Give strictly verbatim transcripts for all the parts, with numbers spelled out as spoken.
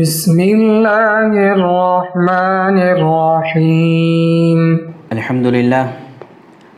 بسم اللہ الرحمن الرحیم الحمدللہ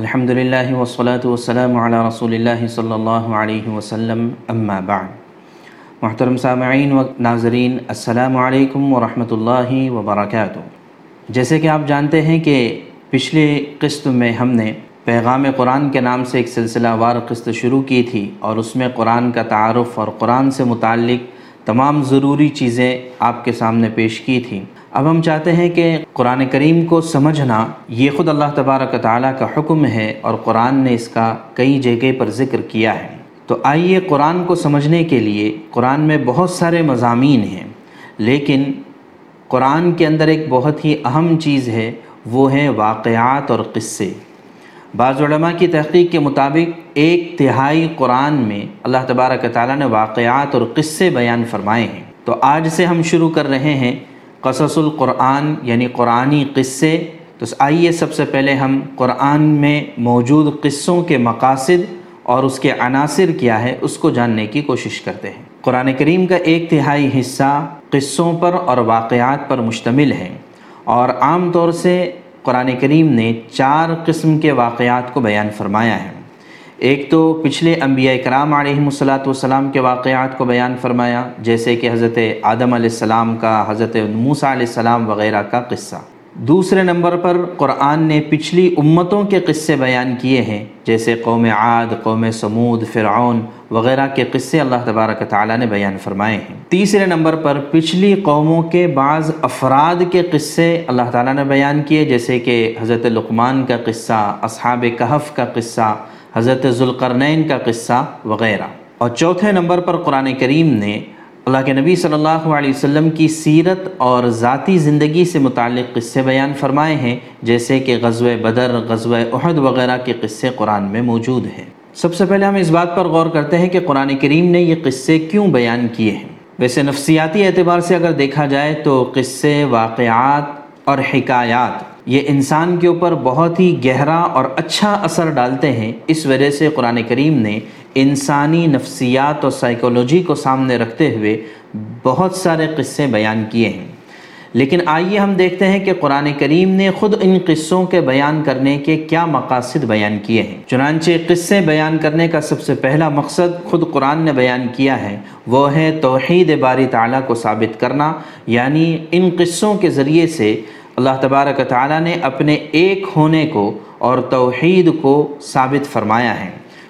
الحمدللہ والصلاة والسلام علی رسول اللہ صلی اللہ علیہ وسلم اما بعد۔ محترم سامعین و ناظرین، السلام علیکم ورحمۃ اللہ وبرکاتہ۔ جیسے کہ آپ جانتے ہیں کہ پچھلے قسط میں ہم نے پیغام قرآن کے نام سے ایک سلسلہ وار قسط شروع کی تھی، اور اس میں قرآن کا تعارف اور قرآن سے متعلق تمام ضروری چیزیں آپ کے سامنے پیش کی تھیں۔ اب ہم چاہتے ہیں کہ قرآن کریم کو سمجھنا یہ خود اللہ تبارک و تعالیٰ کا حکم ہے، اور قرآن نے اس کا کئی جگہ پر ذکر کیا ہے۔ تو آئیے قرآن کو سمجھنے کے لیے، قرآن میں بہت سارے مضامین ہیں، لیکن قرآن کے اندر ایک بہت ہی اہم چیز ہے، وہ ہے واقعات اور قصے۔ بعض علماء کی تحقیق کے مطابق ایک تہائی قرآن میں اللہ تبارک تعالیٰ نے واقعات اور قصے بیان فرمائے ہیں۔ تو آج سے ہم شروع کر رہے ہیں قصص القرآن، یعنی قرآنی قصے۔ تو آئیے سب سے پہلے ہم قرآن میں موجود قصوں کے مقاصد اور اس کے عناصر کیا ہے، اس کو جاننے کی کوشش کرتے ہیں۔ قرآن کریم کا ایک تہائی حصہ قصوں پر اور واقعات پر مشتمل ہے، اور عام طور سے قرآن کریم نے چار قسم کے واقعات کو بیان فرمایا ہے۔ ایک تو پچھلے انبیاء کرام علیہم الصلاۃ والسلام کے واقعات کو بیان فرمایا، جیسے کہ حضرت آدم علیہ السلام کا، حضرت موسیٰ علیہ السلام وغیرہ کا قصہ۔ دوسرے نمبر پر قرآن نے پچھلی امتوں کے قصے بیان کیے ہیں، جیسے قوم عاد، قوم سمود، فرعون وغیرہ کے قصے اللہ تبارک تعالیٰ نے بیان فرمائے ہیں۔ تیسرے نمبر پر پچھلی قوموں کے بعض افراد کے قصے اللہ تعالیٰ نے بیان کیے، جیسے کہ حضرت لقمان کا قصہ، اصحاب کہف کا قصہ، حضرت ذوالقرنین کا قصہ وغیرہ۔ اور چوتھے نمبر پر قرآن کریم نے اللہ کے نبی صلی اللہ علیہ وسلم کی سیرت اور ذاتی زندگی سے متعلق قصے بیان فرمائے ہیں، جیسے کہ غزوہ بدر، غزوہ احد وغیرہ کے قصے قرآن میں موجود ہیں۔ سب سے پہلے ہم اس بات پر غور کرتے ہیں کہ قرآن کریم نے یہ قصے کیوں بیان کیے ہیں۔ ویسے نفسیاتی اعتبار سے اگر دیکھا جائے تو قصے، واقعات اور حکایات یہ انسان کے اوپر بہت ہی گہرا اور اچھا اثر ڈالتے ہیں۔ اس وجہ سے قرآن کریم نے انسانی نفسیات اور سائیکولوجی کو سامنے رکھتے ہوئے بہت سارے قصے بیان کیے ہیں۔ لیکن آئیے ہم دیکھتے ہیں کہ قرآن کریم نے خود ان قصوں کے بیان کرنے کے کیا مقاصد بیان کیے ہیں۔ چنانچہ قصے بیان کرنے کا سب سے پہلا مقصد خود قرآن نے بیان کیا ہے، وہ ہے توحید باری تعالیٰ کو ثابت کرنا، یعنی ان قصوں کے ذریعے سے اللہ تبارک تعالیٰ نے اپنے ایک ہونے کو اور توحید کو ثابت فرمایا ہے۔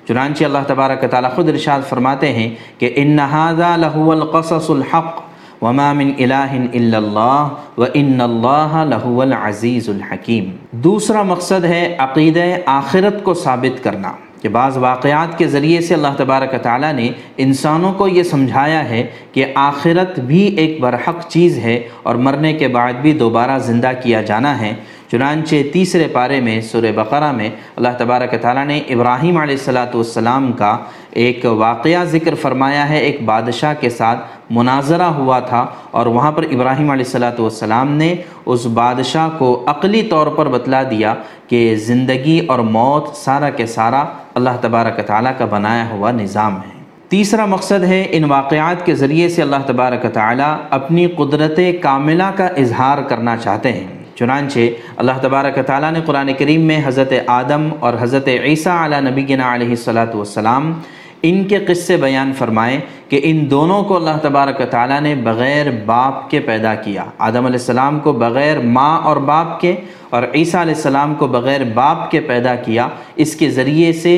چنانچہ اللہ تبارک تعالیٰ خود ارشاد فرماتے ہیں کہ ان ھذا لہو القصص الحق وما من الہ الا اللہ وان اللہ لہو العزیز الحکیم۔ دوسرا مقصد ہے عقیدہ آخرت کو ثابت کرنا، کہ بعض واقعات کے ذریعے سے اللہ تبارک تعالیٰ نے انسانوں کو یہ سمجھایا ہے کہ آخرت بھی ایک برحق چیز ہے، اور مرنے کے بعد بھی دوبارہ زندہ کیا جانا ہے۔ چنانچہ تیسرے پارے میں سورہ بقرہ میں اللہ تبارک تعالیٰ نے ابراہیم علیہ الصلاۃ والسلام کا ایک واقعہ ذکر فرمایا ہے۔ ایک بادشاہ کے ساتھ مناظرہ ہوا تھا، اور وہاں پر ابراہیم علیہ الصلاۃ والسلام نے اس بادشاہ کو عقلی طور پر بتلا دیا کہ زندگی اور موت سارا کے سارا اللہ تبارک تعالیٰ کا بنایا ہوا نظام ہے۔ تیسرا مقصد ہے ان واقعات کے ذریعے سے اللہ تبارک تعالیٰ اپنی قدرت کاملہ کا اظہار کرنا چاہتے ہیں۔ چنانچہ اللہ تبارک تعالیٰ نے قرآن کریم میں حضرت آدم اور حضرت عیسیٰ علی نبینا علیہ الصلاۃ والسلام ان کے قصے بیان فرمائے کہ ان دونوں کو اللہ تبارک تعالیٰ نے بغیر باپ کے پیدا کیا۔ آدم علیہ السلام کو بغیر ماں اور باپ کے، اور عیسیٰ علیہ السلام کو بغیر باپ کے پیدا کیا۔ اس کے ذریعے سے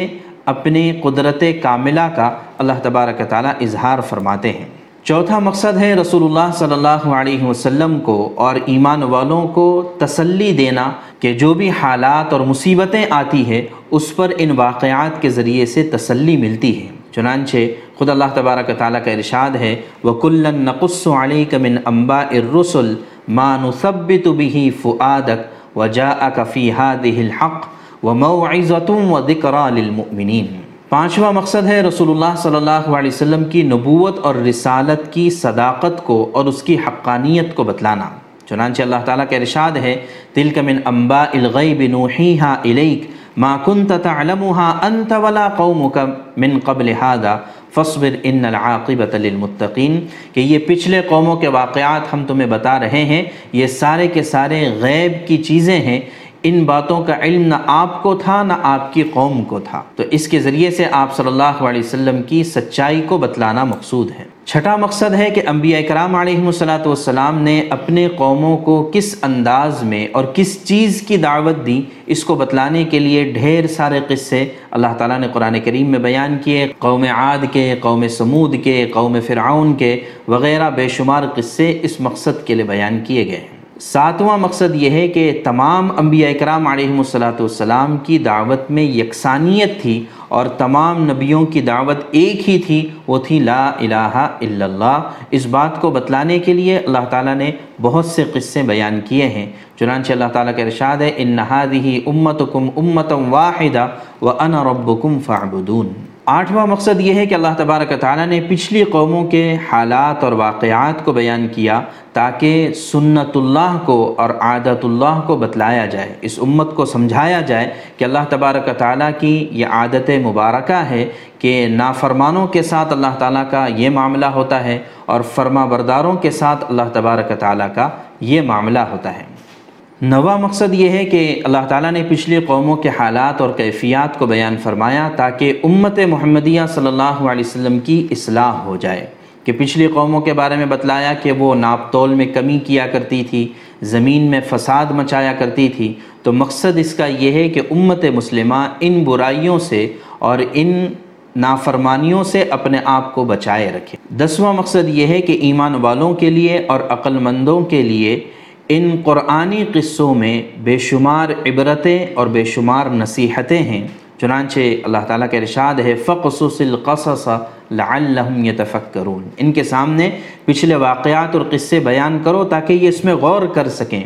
اپنے قدرت کاملہ کا اللہ تبارک تعالیٰ اظہار فرماتے ہیں۔ چوتھا مقصد ہے رسول اللہ صلی اللہ علیہ وسلم کو اور ایمان والوں کو تسلی دینا کہ جو بھی حالات اور مصیبتیں آتی ہیں اس پر ان واقعات کے ذریعے سے تسلی ملتی ہے۔ چنانچہ خود اللہ تبارک تعالیٰ کا ارشاد ہے وَكُلًّا نَقُصُّ عَلَيْكَ مِنْ أَنْبَاءِ الرُّسُلِ مَا نُثَبِّتُ بِهِ فُؤَادَكَ وَجَاءَكَ فِي هَذِهِ الْحَقِّ وَمَوْعِظَةٌ وَذِكْرَى لِلْمُؤْمِنِينَ۔ پانچواں مقصد ہے رسول اللہ صلی اللہ علیہ وسلم کی نبوت اور رسالت کی صداقت کو اور اس کی حقانیت کو بتلانا۔ چنانچہ اللہ تعالیٰ کا ارشاد ہے تِلْكَ مِنْ أَنْبَاءِ الْغَيْبِ نُوحِيهَا إِلَيْكَ ما كنت تعلمها انت ولا قومك من قبل هذا فاصبر ان العاقبۃ للمتقین، کہ یہ پچھلے قوموں کے واقعات ہم تمہیں بتا رہے ہیں، یہ سارے کے سارے غیب کی چیزیں ہیں، ان باتوں کا علم نہ آپ کو تھا نہ آپ کی قوم کو تھا۔ تو اس کے ذریعے سے آپ صلی اللہ علیہ وسلم کی سچائی کو بتلانا مقصود ہے۔ چھٹا مقصد ہے کہ انبیاء کرام علیہم الصلاۃ والسلام نے اپنے قوموں کو کس انداز میں اور کس چیز کی دعوت دی، اس کو بتلانے کے لیے ڈھیر سارے قصے اللہ تعالیٰ نے قرآن کریم میں بیان کیے۔ قوم عاد کے، قوم سمود کے، قوم فرعون کے وغیرہ بے شمار قصے اس مقصد کے لیے بیان کیے گئے ہیں۔ ساتواں مقصد یہ ہے کہ تمام انبیاء کرام علیہم الصلاۃ والسلام کی دعوت میں یکسانیت تھی اور تمام نبیوں کی دعوت ایک ہی تھی، وہ تھی لا الہ الا اللہ۔ اس بات کو بتلانے کے لیے اللہ تعالیٰ نے بہت سے قصے بیان کیے ہیں۔ چنانچہ اللہ تعالیٰ کا ارشاد ہے، ان ہذہ امتکم امۃ واحدہ وانا ربکم فاعبدون۔ آٹھواں مقصد یہ ہے کہ اللہ تبارک تعالیٰ نے پچھلی قوموں کے حالات اور واقعات کو بیان کیا تاکہ سنت اللہ کو اور عادت اللہ کو بتلایا جائے، اس امت کو سمجھایا جائے کہ اللہ تبارک تعالیٰ کی یہ عادت مبارکہ ہے کہ نافرمانوں کے ساتھ اللہ تعالیٰ کا یہ معاملہ ہوتا ہے اور فرما برداروں کے ساتھ اللہ تبارک تعالیٰ کا یہ معاملہ ہوتا ہے۔ نواں مقصد یہ ہے کہ اللہ تعالیٰ نے پچھلی قوموں کے حالات اور کیفیات کو بیان فرمایا تاکہ امت محمدیہ صلی اللہ علیہ وسلم کی اصلاح ہو جائے، کہ پچھلی قوموں کے بارے میں بتلایا کہ وہ ناپ تول میں کمی کیا کرتی تھی، زمین میں فساد مچایا کرتی تھی۔ تو مقصد اس کا یہ ہے کہ امت مسلمہ ان برائیوں سے اور ان نافرمانیوں سے اپنے آپ کو بچائے رکھے۔ دسواں مقصد یہ ہے کہ ایمان والوں کے لیے اور عقل مندوں کے لیے ان قرآنی قصوں میں بے شمار عبرتیں اور بے شمار نصیحتیں ہیں۔ چنانچہ اللہ تعالیٰ کا ارشاد ہے، فَقْصُصِ الْقَصَصَ لَعَلَّهُمْ يَتَفَكَّرُونَ۔ ان کے سامنے پچھلے واقعات اور قصے بیان کرو تاکہ یہ اس میں غور کر سکیں۔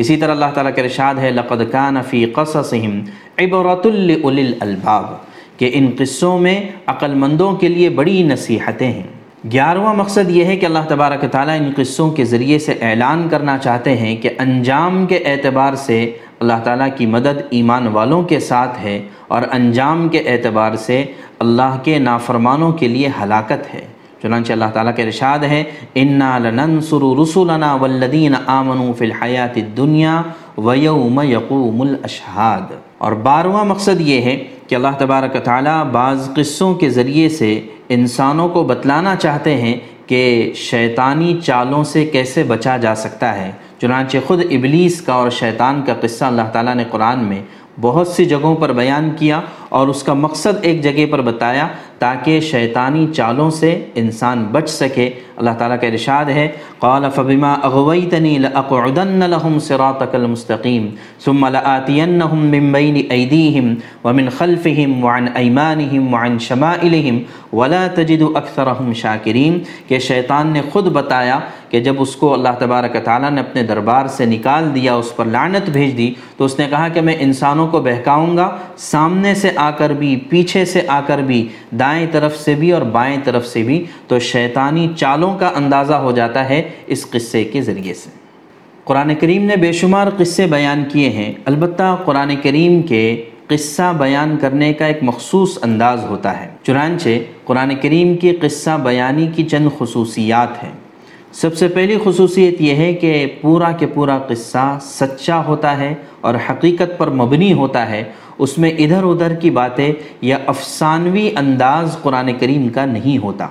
اسی طرح اللہ تعالیٰ کا ارشاد ہے، لَقَدْ كَانَ فِي قَصَصِهِمْ عِبْرَةٌ لِّأُولِي الْأَلْبَابِ، کہ ان قصوں میں عقل مندوں کے لیے بڑی نصیحتیں ہیں۔ گیارہواں مقصد یہ ہے کہ اللہ تبارک تعالیٰ ان قصوں کے ذریعے سے اعلان کرنا چاہتے ہیں کہ انجام کے اعتبار سے اللہ تعالیٰ کی مدد ایمان والوں کے ساتھ ہے اور انجام کے اعتبار سے اللہ کے نافرمانوں کے لیے ہلاکت ہے۔ چنانچہ اللہ تعالیٰ کے ارشاد ہے، اِنَّا لَنَنْصُرُ رُسُلَنَا وَالَّذِينَ آمَنُوا فِي الْحَيَاةِ الدُّنْيَا وَيَوْمَ يَقُومُ الْأَشْهَادُ۔ اور بارہواں مقصد یہ ہے کہ اللہ تبارک تعالیٰ بعض قصوں کے ذریعے سے انسانوں کو بتلانا چاہتے ہیں کہ شیطانی چالوں سے کیسے بچا جا سکتا ہے۔ چنانچہ خود ابلیس کا اور شیطان کا قصہ اللہ تعالیٰ نے قرآن میں بہت سی جگہوں پر بیان کیا اور اس کا مقصد ایک جگہ پر بتایا تاکہ شیطانی چالوں سے انسان بچ سکے۔ اللہ تعالیٰ کا ارشاد ہے، قَالَ فَبِمَا أَغْوَيْتَنِي لَأَقْعُدَنَّ لَهُمْ صِرَاطَكَ الْمُسْتَقِيمَ ثُمَّ لَآتِيَنَّهُمْ مِنْ بَيْنِ أَيْدِيهِمْ وَمِنْ خَلْفِهِمْ وَعَنْ أَيْمَانِهِمْ وَعَنْ شَمَائِلِهِمْ وَلَا تَجِدُ أَكْثَرَهُمْ شَاكِرِينَ، کہ شیطان نے خود بتایا کہ جب اس کو اللہ تبارک تعالیٰ نے اپنے دربار سے نکال دیا، اس پر لعنت بھیج دی، تو اس نے کہا کہ میں انسانوں کو بہکاؤں گا، سامنے سے آ کر بھی، پیچھے سے آ کر بھی، دائیں طرف سے بھی اور بائیں طرف سے بھی۔ تو شیطانی چالوں کا اندازہ ہو جاتا ہے اس قصے کے ذریعے سے۔ قرآن کریم نے بے شمار قصے بیان کیے ہیں، البتہ قرآن کریم کے قصہ بیان کرنے کا ایک مخصوص انداز ہوتا ہے۔ چنانچہ قرآن کریم کی قصہ بیانی کی چند خصوصیات ہیں۔ سب سے پہلی خصوصیت یہ ہے کہ پورا کے پورا قصہ سچا ہوتا ہے اور حقیقت پر مبنی ہوتا ہے، اس میں ادھر ادھر کی باتیں یا افسانوی انداز قرآن کریم کا نہیں ہوتا۔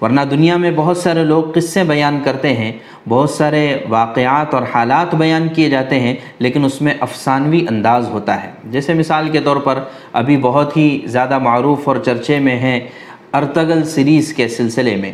ورنہ دنیا میں بہت سارے لوگ قصے بیان کرتے ہیں، بہت سارے واقعات اور حالات بیان کیے جاتے ہیں، لیکن اس میں افسانوی انداز ہوتا ہے۔ جیسے مثال کے طور پر ابھی بہت ہی زیادہ معروف اور چرچے میں ہیں ارطغرل سیریز کے سلسلے میں،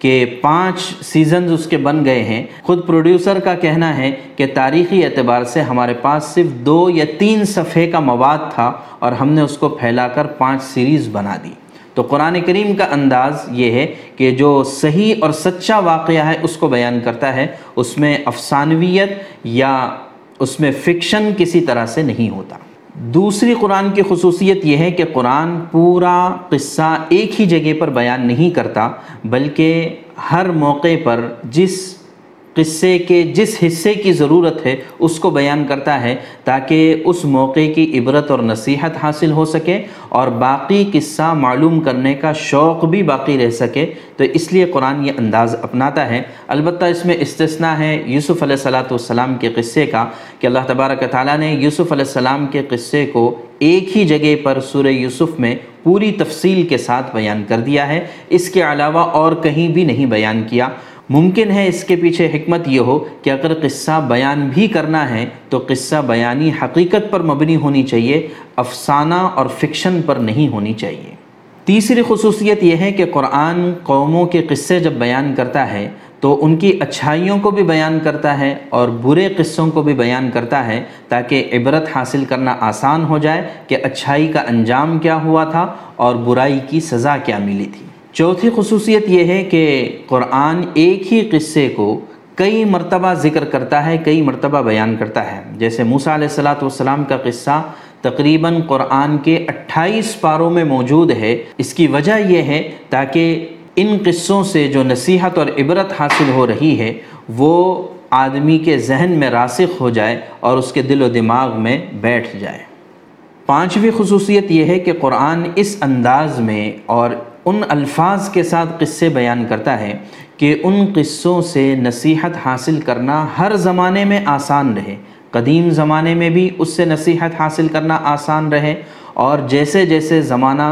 کہ پانچ سیزنز اس کے بن گئے ہیں۔ خود پروڈیوسر کا کہنا ہے کہ تاریخی اعتبار سے ہمارے پاس صرف دو یا تین صفحے کا مواد تھا اور ہم نے اس کو پھیلا کر پانچ سیریز بنا دی۔ تو قرآن کریم کا انداز یہ ہے کہ جو صحیح اور سچا واقعہ ہے اس کو بیان کرتا ہے، اس میں افسانویت یا اس میں فکشن کسی طرح سے نہیں ہوتا۔ دوسری قرآن کی خصوصیت یہ ہے کہ قرآن پورا قصہ ایک ہی جگہ پر بیان نہیں کرتا، بلکہ ہر موقع پر جس قصے کے جس حصے کی ضرورت ہے اس کو بیان کرتا ہے تاکہ اس موقع کی عبرت اور نصیحت حاصل ہو سکے اور باقی قصہ معلوم کرنے کا شوق بھی باقی رہ سکے، تو اس لیے قرآن یہ انداز اپناتا ہے۔ البتہ اس میں استثناء ہے یوسف علیہ الصلاۃ والسلام کے قصے کا کہ اللہ تبارک تعالیٰ نے یوسف علیہ السلام کے قصے کو ایک ہی جگہ پر سورہ یوسف میں پوری تفصیل کے ساتھ بیان کر دیا ہے، اس کے علاوہ اور کہیں بھی نہیں بیان کیا۔ ممکن ہے اس کے پیچھے حکمت یہ ہو کہ اگر قصہ بیان بھی کرنا ہے تو قصہ بیانی حقیقت پر مبنی ہونی چاہیے، افسانہ اور فکشن پر نہیں ہونی چاہیے۔ تیسری خصوصیت یہ ہے کہ قرآن قوموں کے قصے جب بیان کرتا ہے تو ان کی اچھائیوں کو بھی بیان کرتا ہے اور برے قصوں کو بھی بیان کرتا ہے تاکہ عبرت حاصل کرنا آسان ہو جائے کہ اچھائی کا انجام کیا ہوا تھا اور برائی کی سزا کیا ملی تھی۔ چوتھی خصوصیت یہ ہے کہ قرآن ایک ہی قصے کو کئی مرتبہ ذکر کرتا ہے، کئی مرتبہ بیان کرتا ہے، جیسے موسیٰ علیہ الصلاۃ والسلام کا قصہ تقریباً قرآن کے اٹھائیس پاروں میں موجود ہے۔ اس کی وجہ یہ ہے تاکہ ان قصوں سے جو نصیحت اور عبرت حاصل ہو رہی ہے وہ آدمی کے ذہن میں راسخ ہو جائے اور اس کے دل و دماغ میں بیٹھ جائے۔ پانچویں خصوصیت یہ ہے کہ قرآن اس انداز میں اور ان الفاظ کے ساتھ قصے بیان کرتا ہے کہ ان قصوں سے نصیحت حاصل کرنا ہر زمانے میں آسان رہے، قدیم زمانے میں بھی اس سے نصیحت حاصل کرنا آسان رہے، اور جیسے جیسے زمانہ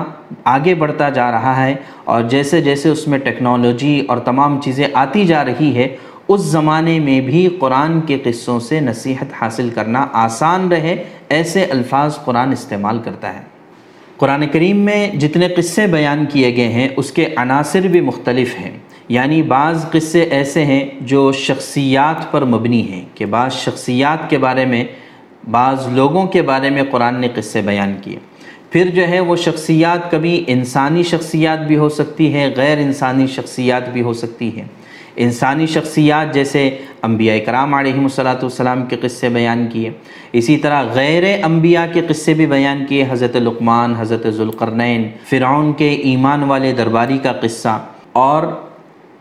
آگے بڑھتا جا رہا ہے اور جیسے جیسے اس میں ٹیکنالوجی اور تمام چیزیں آتی جا رہی ہے، اس زمانے میں بھی قرآن کے قصوں سے نصیحت حاصل کرنا آسان رہے، ایسے الفاظ قرآن استعمال کرتا ہے۔ قرآن کریم میں جتنے قصے بیان کیے گئے ہیں اس کے عناصر بھی مختلف ہیں، یعنی بعض قصے ایسے ہیں جو شخصیات پر مبنی ہیں کہ بعض شخصیات کے بارے میں، بعض لوگوں کے بارے میں قرآن نے قصے بیان کیے۔ پھر جو ہے وہ شخصیات کبھی انسانی شخصیات بھی ہو سکتی ہے، غیر انسانی شخصیات بھی ہو سکتی ہے۔ انسانی شخصیات جیسے انبیاء کرام علیہم الصلاۃ والسلام کے قصے بیان کیے، اسی طرح غیر انبیاء کے قصے بھی بیان کیے، حضرت لقمان، حضرت ذوالقرنین، فرعون کے ایمان والے درباری کا قصہ، اور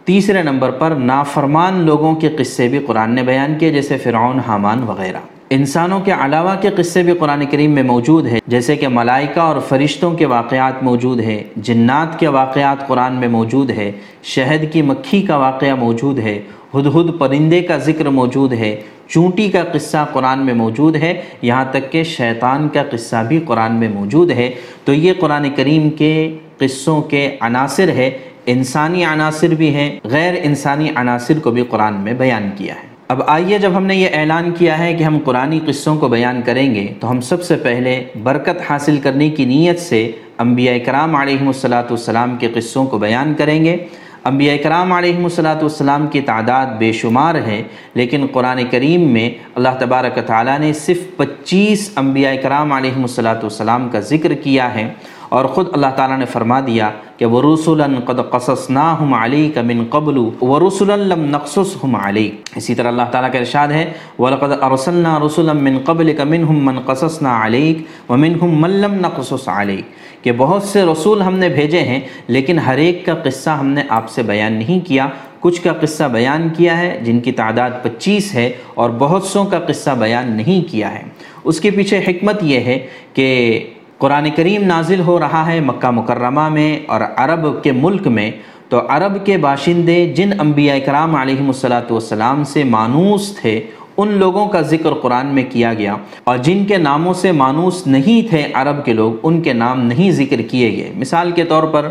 تیسرے نمبر پر نافرمان لوگوں کے قصے بھی قرآن نے بیان کیے جیسے فرعون، حامان وغیرہ۔ انسانوں کے علاوہ کے قصے بھی قرآن کریم میں موجود ہیں جیسے کہ ملائکہ اور فرشتوں کے واقعات موجود ہیں، جنات کے واقعات قرآن میں موجود ہے، شہد کی مکھی کا واقعہ موجود ہے، ہدہد پرندے کا ذکر موجود ہے، چونٹی کا قصہ قرآن میں موجود ہے، یہاں تک کہ شیطان کا قصہ بھی قرآن میں موجود ہے۔ تو یہ قرآن کریم کے قصوں کے عناصر ہے، انسانی عناصر بھی ہیں، غیر انسانی عناصر کو بھی قرآن میں بیان کیا ہے۔ اب آئیے، جب ہم نے یہ اعلان کیا ہے کہ ہم قرآنی قصوں کو بیان کریں گے تو ہم سب سے پہلے برکت حاصل کرنے کی نیت سے انبیاء کرام علیہم الصلاۃ والسلام کے قصوں کو بیان کریں گے۔ انبیاء کرام علیہم الصلاۃ والسلام کی تعداد بے شمار ہے، لیکن قرآن کریم میں اللہ تبارک تعالیٰ نے صرف پچیس انبیاء کرام علیہم الصلاۃ والسلام کا ذکر کیا ہے، اور خود اللہ تعالیٰ نے فرما دیا کہ وَرُسُلًا قَدْ قَصَصْنَاهُمْ عَلَيْكَ مِن قَبْلُ وَرُسُلًا لَمْ نَقْصُصْهُمْ عَلَيْكَ۔ اسی طرح اللہ تعالیٰ کا ارشاد ہے وَلَقَدْ أَرْسَلْنَا رُسُلًا مِن قَبْلِكَ مِنْهُمْ مَنْ قَصَصْنَا عَلَيْكَ وَمِنْهُمْ مَنْ لَمْ نَقْصُصْ عَلَيْكَ، کہ بہت سے رسول ہم نے بھیجے ہیں لیکن ہر ایک کا قصہ ہم نے آپ سے بیان نہیں کیا، کچھ کا قصہ بیان کیا ہے جن کی تعداد پچیس ہے اور بہت سوں کا قصہ بیان نہیں کیا ہے۔ اس کے پیچھے حکمت یہ ہے کہ قرآن کریم نازل ہو رہا ہے مکہ مکرمہ میں اور عرب کے ملک میں، تو عرب کے باشندے جن انبیاء کرام علیہم الصلاۃ والسلام سے مانوس تھے ان لوگوں کا ذکر قرآن میں کیا گیا، اور جن کے ناموں سے مانوس نہیں تھے عرب کے لوگ، ان کے نام نہیں ذکر کیے گئے۔ مثال کے طور پر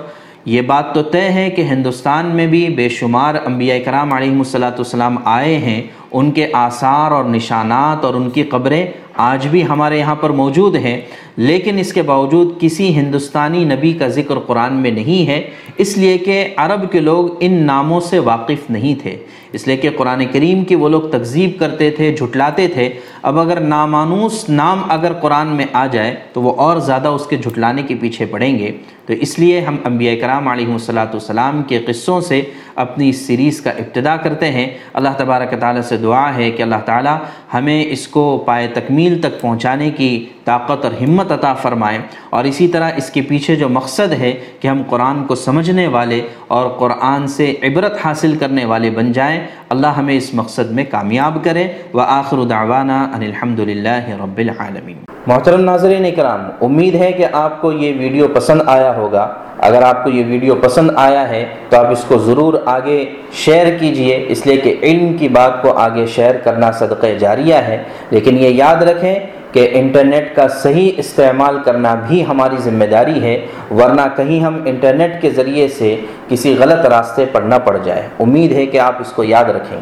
یہ بات تو طے ہے کہ ہندوستان میں بھی بے شمار انبیاء کرام علیہم الصلاۃ والسلام آئے ہیں، ان کے آثار اور نشانات اور ان کی قبریں آج بھی ہمارے یہاں پر موجود ہیں، لیکن اس کے باوجود کسی ہندوستانی نبی کا ذکر قرآن میں نہیں ہے، اس لیے کہ عرب کے لوگ ان ناموں سے واقف نہیں تھے، اس لیے کہ قرآن کریم کی وہ لوگ تکذیب کرتے تھے، جھٹلاتے تھے۔ اب اگر نامانوس نام اگر قرآن میں آ جائے تو وہ اور زیادہ اس کے جھٹلانے کے پیچھے پڑیں گے، تو اس لیے ہم انبیاء کرام علیہم الصلاۃ والسلام کے قصوں سے اپنی اس سیریز کا ابتدا کرتے ہیں۔ اللہ تبارک تعالیٰ سے دعا ہے کہ اللہ تعالیٰ ہمیں اس کو پائے تکمیل تک پہنچانے کی طاقت اور ہمت عطا فرمائے، اور اسی طرح اس کے پیچھے جو مقصد ہے کہ ہم قرآن کو سمجھنے والے اور قرآن سے عبرت حاصل کرنے والے بن جائیں، اللہ ہمیں اس مقصد میں کامیاب کرے۔ وآخر دعوانا ان الحمدللہ رب العالمین۔ محترم ناظرین اکرام، امید ہے کہ آپ کو یہ ویڈیو پسند آیا ہوگا۔ اگر آپ کو یہ ویڈیو پسند آیا ہے تو آپ اس کو ضرور آگے شیئر کیجئے، اس لیے کہ علم کی بات کو آگے شیئر کرنا صدقہ جاریہ ہے۔ لیکن یہ یاد رکھیں کہ انٹرنیٹ کا صحیح استعمال کرنا بھی ہماری ذمہ داری ہے، ورنہ کہیں ہم انٹرنیٹ کے ذریعے سے کسی غلط راستے پڑ نہ پڑ جائے۔ امید ہے کہ آپ اس کو یاد رکھیں۔